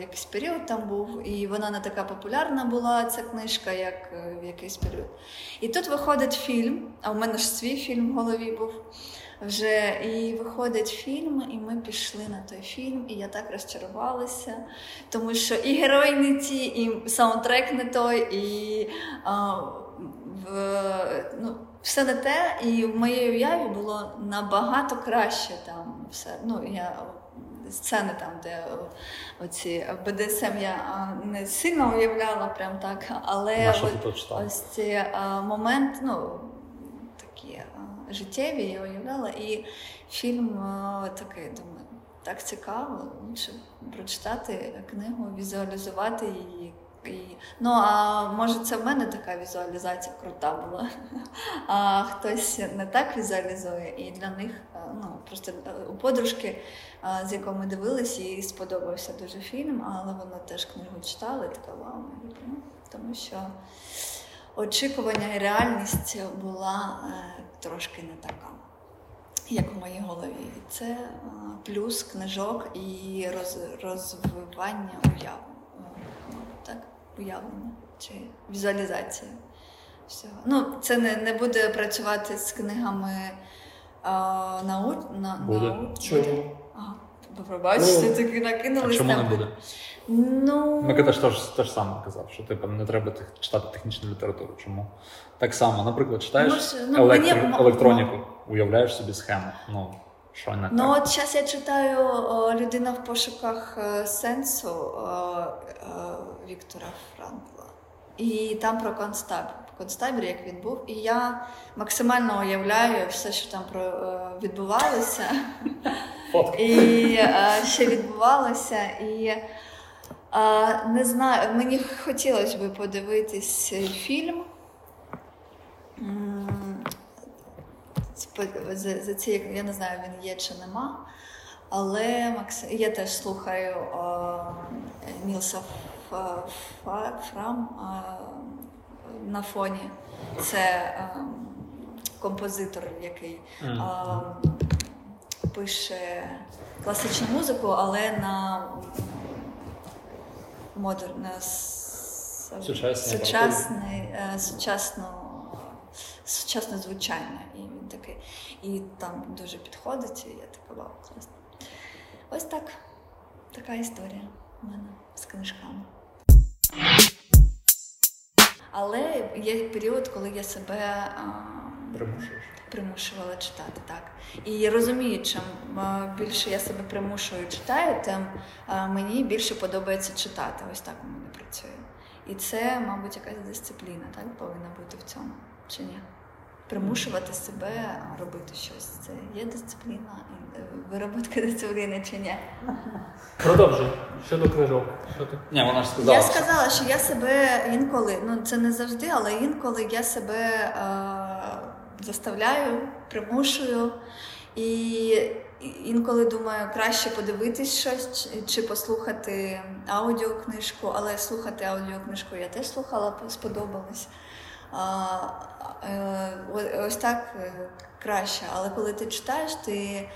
якийсь період там був, і вона не така популярна була, ця книжка, як в якийсь період. І тут виходить фільм, а в мене ж свій фільм в голові був. Вже і виходить фільм, і ми пішли на той фільм, і я так розчарувалася, тому що і герої не ті, і саундтрек не той, і а, в, ну, все не те, і в моїй уяві було набагато краще там все. Ну, я сцени там, де оці БДСМ я не сильно уявляла, прям так, але от, ось цей момент, ну, такі... життєві, я уявляла, і фільм а, такий, думаю, так цікаво, лучше прочитати книгу, візуалізувати її. І... Ну, а може це в мене така візуалізація крута була, а хтось не так візуалізує, і для них, ну, просто у подружки, з якою ми дивилися, їй сподобався дуже фільм, але вона теж книгу читала, і така, вау, тому що очікування і реальність була е, трошки не така, як в моїй голові. Це е, плюс книжок і роз, розвивання уяви. так? Уявлення чи візуалізація всього. Ну, це не, не буде працювати з книгами а, науч... На, буде. Науч... Чому? Ага. Пробачте, ну, таки накинули. А чому там не буде? Ну... Микитас теж, теж саме казав, що типу, не треба читати технічну літературу. Чому? Так само, наприклад, читаєш ну, електр... мені... електроніку, уявляєш собі схему. Ну, що не так? Ну, от зараз я читаю о, «Людина в пошуках сенсу» о, о, Віктора Франкла. І там про концтабір. Концтабір, як він був. І я максимально уявляю все, що там про, о, відбувалося. І а, ще відбувалося, і а, не знаю, мені хотілося б подивитись фільм за, за ці, я не знаю, він є чи нема, але Максим, я теж слухаю а, Нілса Фрам а, на фоні, це а, композитор, який а, пише класичну музику, але на модерн, на сучасний, сучасне, сучасне звучання. І він такий, і там дуже підходить, і я така, вау, класно. Ось так, така історія в мене з книжками. Але є період, коли я себе примушуєш. Примушувала читати, так. І розумію, чим більше я себе примушую читаю, тим мені більше подобається читати. Ось так у мене працює. І це, мабуть, якась дисципліна, так, повинна бути в цьому, чи ні? Примушувати себе робити щось. Це є дисципліна, виробітка дисципліни, чи ні? Продовжуй. Щодо книжок. Що ти? Ні, вона ж сказала. Я сказала, що я себе інколи, ну це не завжди, але інколи я себе заставляю, примушую, і інколи думаю, краще подивитись щось чи послухати аудіокнижку, але слухати аудіокнижку я теж слухала, сподобалось. Ось так краще, але коли ти читаєш, ти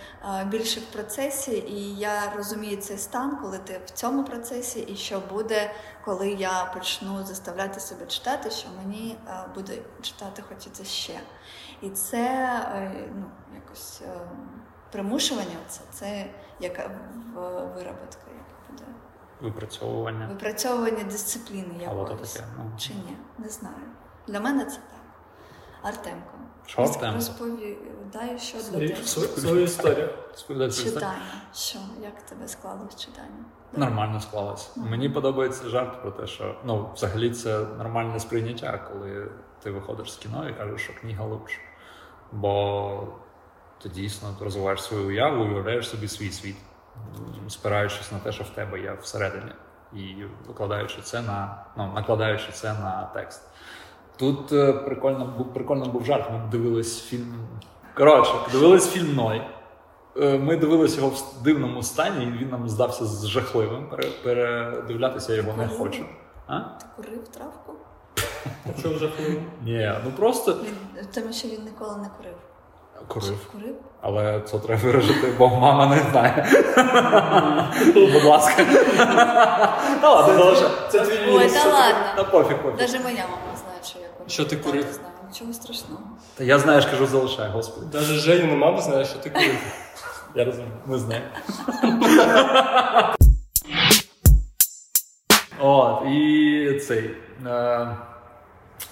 більше в процесі, і я розумію цей стан, коли ти в цьому процесі, і що буде, коли я почну заставляти себе читати, що мені буде читати хочеться ще. І це, ну, якось примушування, це, це яка виробітка, яка буде. Випрацьовування. Випрацьовування дисципліни якоїсь, ну, чи ні, не знаю. Для мене це так. Артемко. Що Артемко? Розповідаю, що для тебе. Свою історію. Читання. Що? Як тебе склалось читання? Нормально склалось. Mm. Мені подобається жарт про те, що ну, взагалі це нормальне сприйняття, коли ти виходиш з кіно і кажеш, що книга лучше. Бо ти дійсно розвиваєш свою уяву і уявляєш собі свій світ, спираючись на те, що в тебе є всередині, і викладаючи це на, ну, накладаючи це на текст. Тут прикольно був, прикольно був жарт. Ми дивились фільм. Коротше, дивились фільм Ной. Ми дивились його в дивному стані, і він нам здався жахливим. Передивлятися я його не хочу. А? Ти курив травку? Що жахливим? Ні, ну просто. Він, тому що він ніколи не курив. Курив. Курив. Але це треба виражити, бо мама не знає. Будь ласка. Та ладно, це твій мінус. Ой, та ладно. Та пофіг, пофіг. Навіть моя мама знає. Що ти курив? Не знаю, нічого страшного. Та я знаю, кажу, залишай, господи. Навіть Женіна мама знає, що ти курив. Я розумію, не знаю. О, і цей. Е...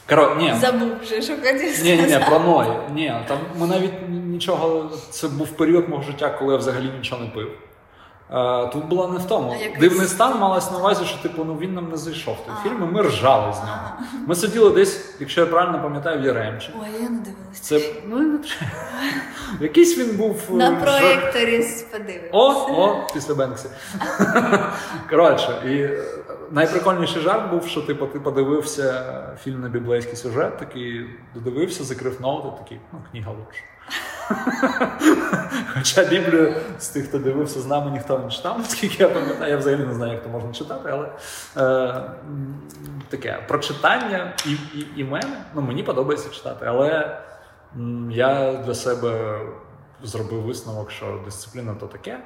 Коро... Ні. Забув вже, що хотів сказати. Ні, ні, про Ной. Ні, там ми навіть нічого. Це був період мого життя, коли я взагалі нічого не пив. Тут була не в тому. Дивний стан малась на увазі, що типу, ну, він нам не зайшов в той фільм, і ми ржали з нього. Ми сиділи десь, якщо я правильно пам'ятаю, в Яремчі. Ой, я не дивилась. Це... Ну, не треба. Якийсь він був... На проєкторі подивився. О, о, після Бенксі. Коротше, і найприкольніший жарт був, що типу, ти подивився фільм на біблейський сюжет, такий додивився, закрив ноут і такий, ну, книга лучше. Хоча Біблію з тих, хто дивився з нами, ніхто не читав, оскільки я пам'ятаю, я взагалі не знаю, як то можна читати, але е, таке прочитання і, і, і мене, ну мені подобається читати, але м, я для себе зробив висновок, що дисципліна то таке.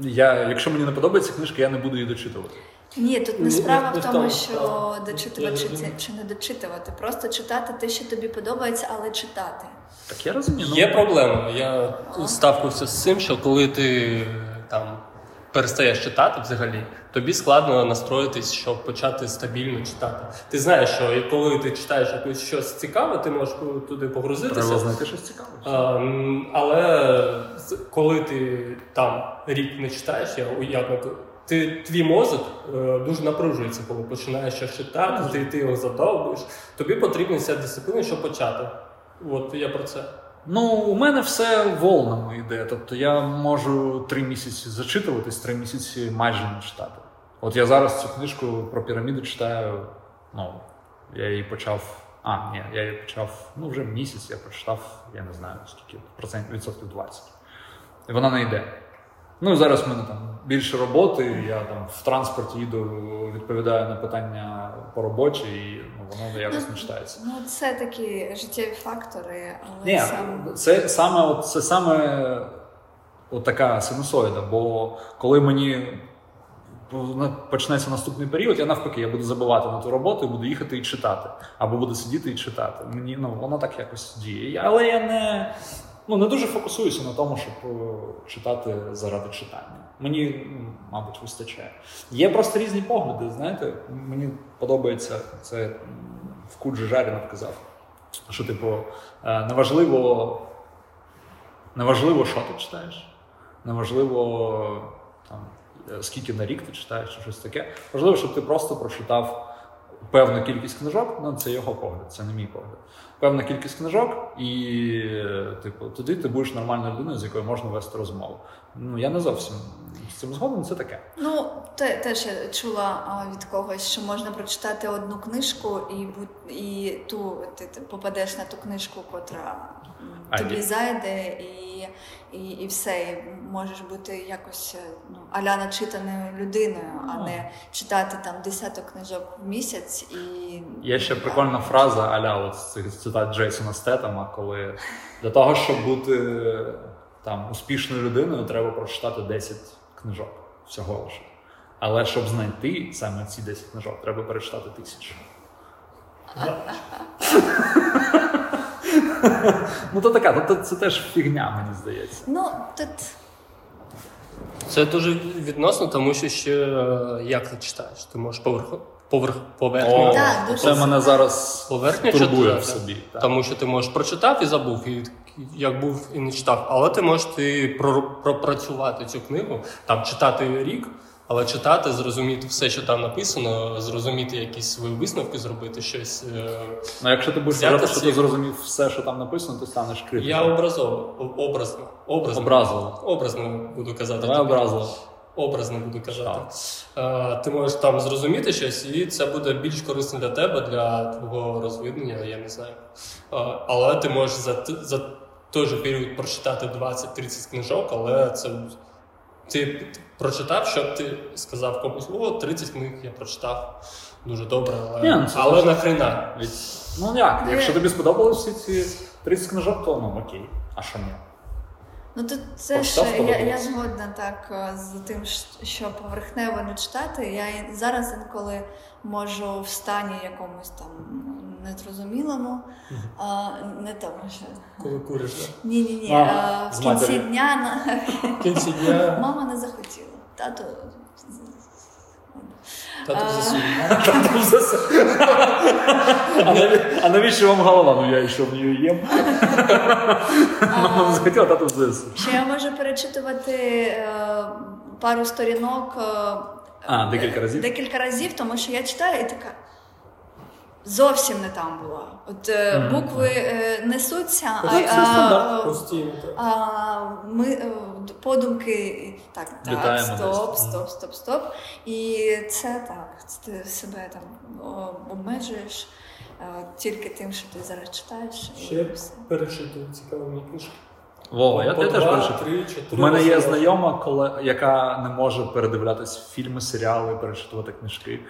Я, якщо мені не подобається книжка, я не буду її дочитувати. Ні, тут не справа в тому, що дочитувати чи не дочитувати. Просто читати те, що тобі подобається, але читати. Так я розумію. Є проблема. Я ставкався з цим, що коли ти там перестаєш читати взагалі, тобі складно настроїтись, щоб почати стабільно читати. Ти знаєш, що коли ти читаєш якусь щось цікаве, ти можеш туди погрузитися. Треба знайти щось цікаве. А, але коли ти там рік не читаєш, я уявно, ти, твій мозок е, дуже напружується, коли починаєш щось читати, ти, ти його задовбуєш. Тобі потрібна ця дисципліна, щоб почати. От я про це. Ну, у мене все волнами йде. Тобто я можу три місяці зачитуватись, три місяці майже не читати. От я зараз цю книжку про піраміди читаю, ну, я її почав, а, ні, я її почав, ну, вже місяць я прочитав, я не знаю, скільки, процентів, відсотків двадцять. І вона не йде. Ну, і зараз в мене там більше роботи, я там в транспорті їду, відповідаю на питання по роботі, і ну, воно якось не читається. Ну, це такі життєві фактори, але Ні, сам... це саме, от, це саме от така синусоїда, бо коли мені почнеться наступний період, я навпаки, я буду забивати на ту роботу, буду їхати і читати, або буду сидіти і читати. Мені, ну, воно так якось діє, але я не... Ну, не дуже фокусуюся на тому, щоб читати заради читання. Мені, мабуть, вистачає. Є просто різні погляди, знаєте, мені подобається, це в Куджі Жарінов казав, що, типу, неважливо, неважливо, що ти читаєш, неважливо, там, скільки на рік ти читаєш, чи щось таке. Важливо, щоб ти просто прочитав певну кількість книжок, ну це його погляд, це не мій погляд. Певна кількість книжок, і типу, тоді ти будеш нормальною людиною, з якою можна вести розмову. Ну я не зовсім з цим згодом, це таке. Ну те, теж я чула від когось, що можна прочитати одну книжку, і будь і ту ти, ти попадеш на ту книжку, котра а, тобі є. Зайде, і, і, і все, і можеш бути якось ну аля начитаною людиною, а ну. не читати там десяток книжок в місяць. І є ще прикольна фраза аля з цих цитат Джейсона Стетема, коли для того, щоб бути там успішною людиною, треба прочитати десять книжок всього лише. Але щоб знайти саме ці десять книжок, треба перечитати тисячу. Ну то така, то це теж фігня, мені здається. Ну тут це дуже відносно, тому що ще як ти читаєш, ти можеш поверху. Поверх, поверхню. О, да, це мене зараз поверхня турбує в собі. Так. Тому що ти можеш прочитав і забув, і як був і не читав. Але ти можеш ти пропрацювати цю книгу, там читати рік, але читати, зрозуміти все, що там написано, зрозуміти якісь свої висновки, зробити щось. Ну, якщо ти будеш казати, що ти зрозумів все, що там написано, ти станеш критиком. Я образово, образно, образно, образово. образно буду казати. Давай образово. Образно буду казати. Uh, ти можеш там зрозуміти щось, і це буде більш корисно для тебе, для твого розвиднення, я не знаю. Uh, але ти можеш за, за той же період прочитати двадцять-тридцять книжок, але це ти прочитав, щоб ти сказав комусь, о, тридцять книг я прочитав, дуже добре, але, Ні, ну, але нахрена. Від... Ну як, Ні. якщо тобі сподобалися ці тридцять книжок, то ну окей, а що ні? Ну тут це ж я, я згодна так з тим, що поверхнево не читати. Я зараз інколи можу в стані якомусь там незрозумілому, а, не тому що... Коли куриш, так? Ні-ні-ні, а, в кінці дня... В кінці дня... Мама не захотіла, тату... Тату засує. Тату засує. А навіщо вам голова? Ну я і що в неї їм? Мама не захотіла, тату засує. Ще я можу перечитувати пару сторінок декілька разів, декілька разів, тому що я читаю і така, зовсім не там була. От букви несуться, а ми подумки так, так, стоп, стоп, стоп, стоп. І це так, ти себе там обмежуєш тільки тим, що ти зараз читаєш. Ще перечитую цікаві мені книжки. Вова, я теж перечитую. У мене є знайома, яка не може передивлятись фільми, серіали, перечитувати книжки.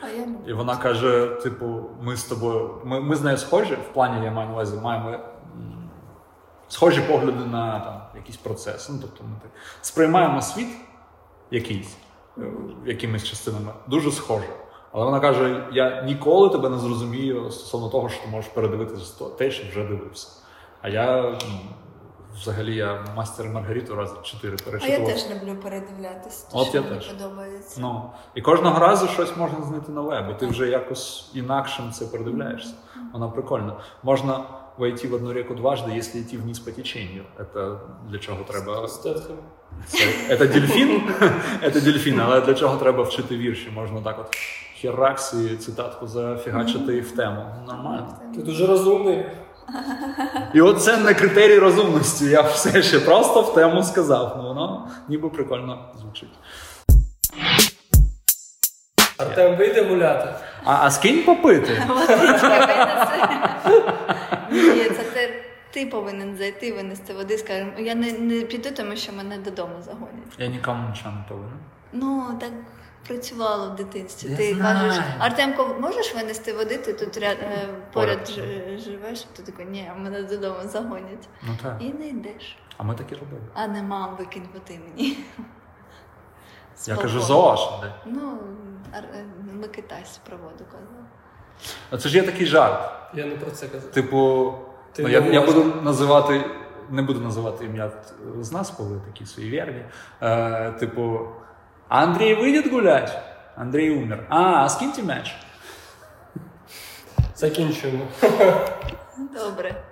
І вона каже, типу, ми з тобою, ми, ми з нею схожі, в плані, я маю на увазі, маємо схожі погляди на там, якийсь процес. Ну, тобто ми сприймаємо світ якийсь якимись частинами, дуже схоже. Але вона каже, я ніколи тебе не зрозумію стосовно того, що ти можеш передивитися те, що вже дивився. А я, взагалі, я мастер і Маргариту раз чотири перечитував. А я теж люблю передивлятися, тому що мені теж подобається. Ну, і кожного разу щось можна знайти нове, бо ти вже якось інакшим це передивляєшся. Вона прикольна. Можна войти в одну реку дважды, если идти вниз по течению. Это для чого треба... Це дельфін? Це дельфін, але для чого треба вчити вірші? Можна так от херакс і цитатку зафігачити в тему. Нормально. Ти дуже розумний. І от це не критерій розумності. Я все ще просто в тему сказав. Ну, воно ніби прикольно звучить. Артем, вийде гуляти. А, а скинь попити. Ні, це ти повинен зайти, винести води, скажемо, я не, не піду, тому що мене додому загонять. Я нікому нічого не повинен. Ну, так працювало в дитинстві. Я ти знаю. Кажеш, Артемко, можеш винести води, ти тут ряд, поряд, поряд живеш? Ти такий, ні, мене додому загонять. Ну, так. І не йдеш. А ми так і робили. А не мам, викинь води мені. Я кажу, зоош. Ну, Микитас про воду казав. А це ж є такий жарт. Я не про це казав. Типу, ти ну, я, я буду називати, не буду називати ім'я з нас, коли такі суєвірні. Е, типу, Андрій вийде гулять? Андрій умер. А, скиньте м'яч. Закінчуємо. Добре.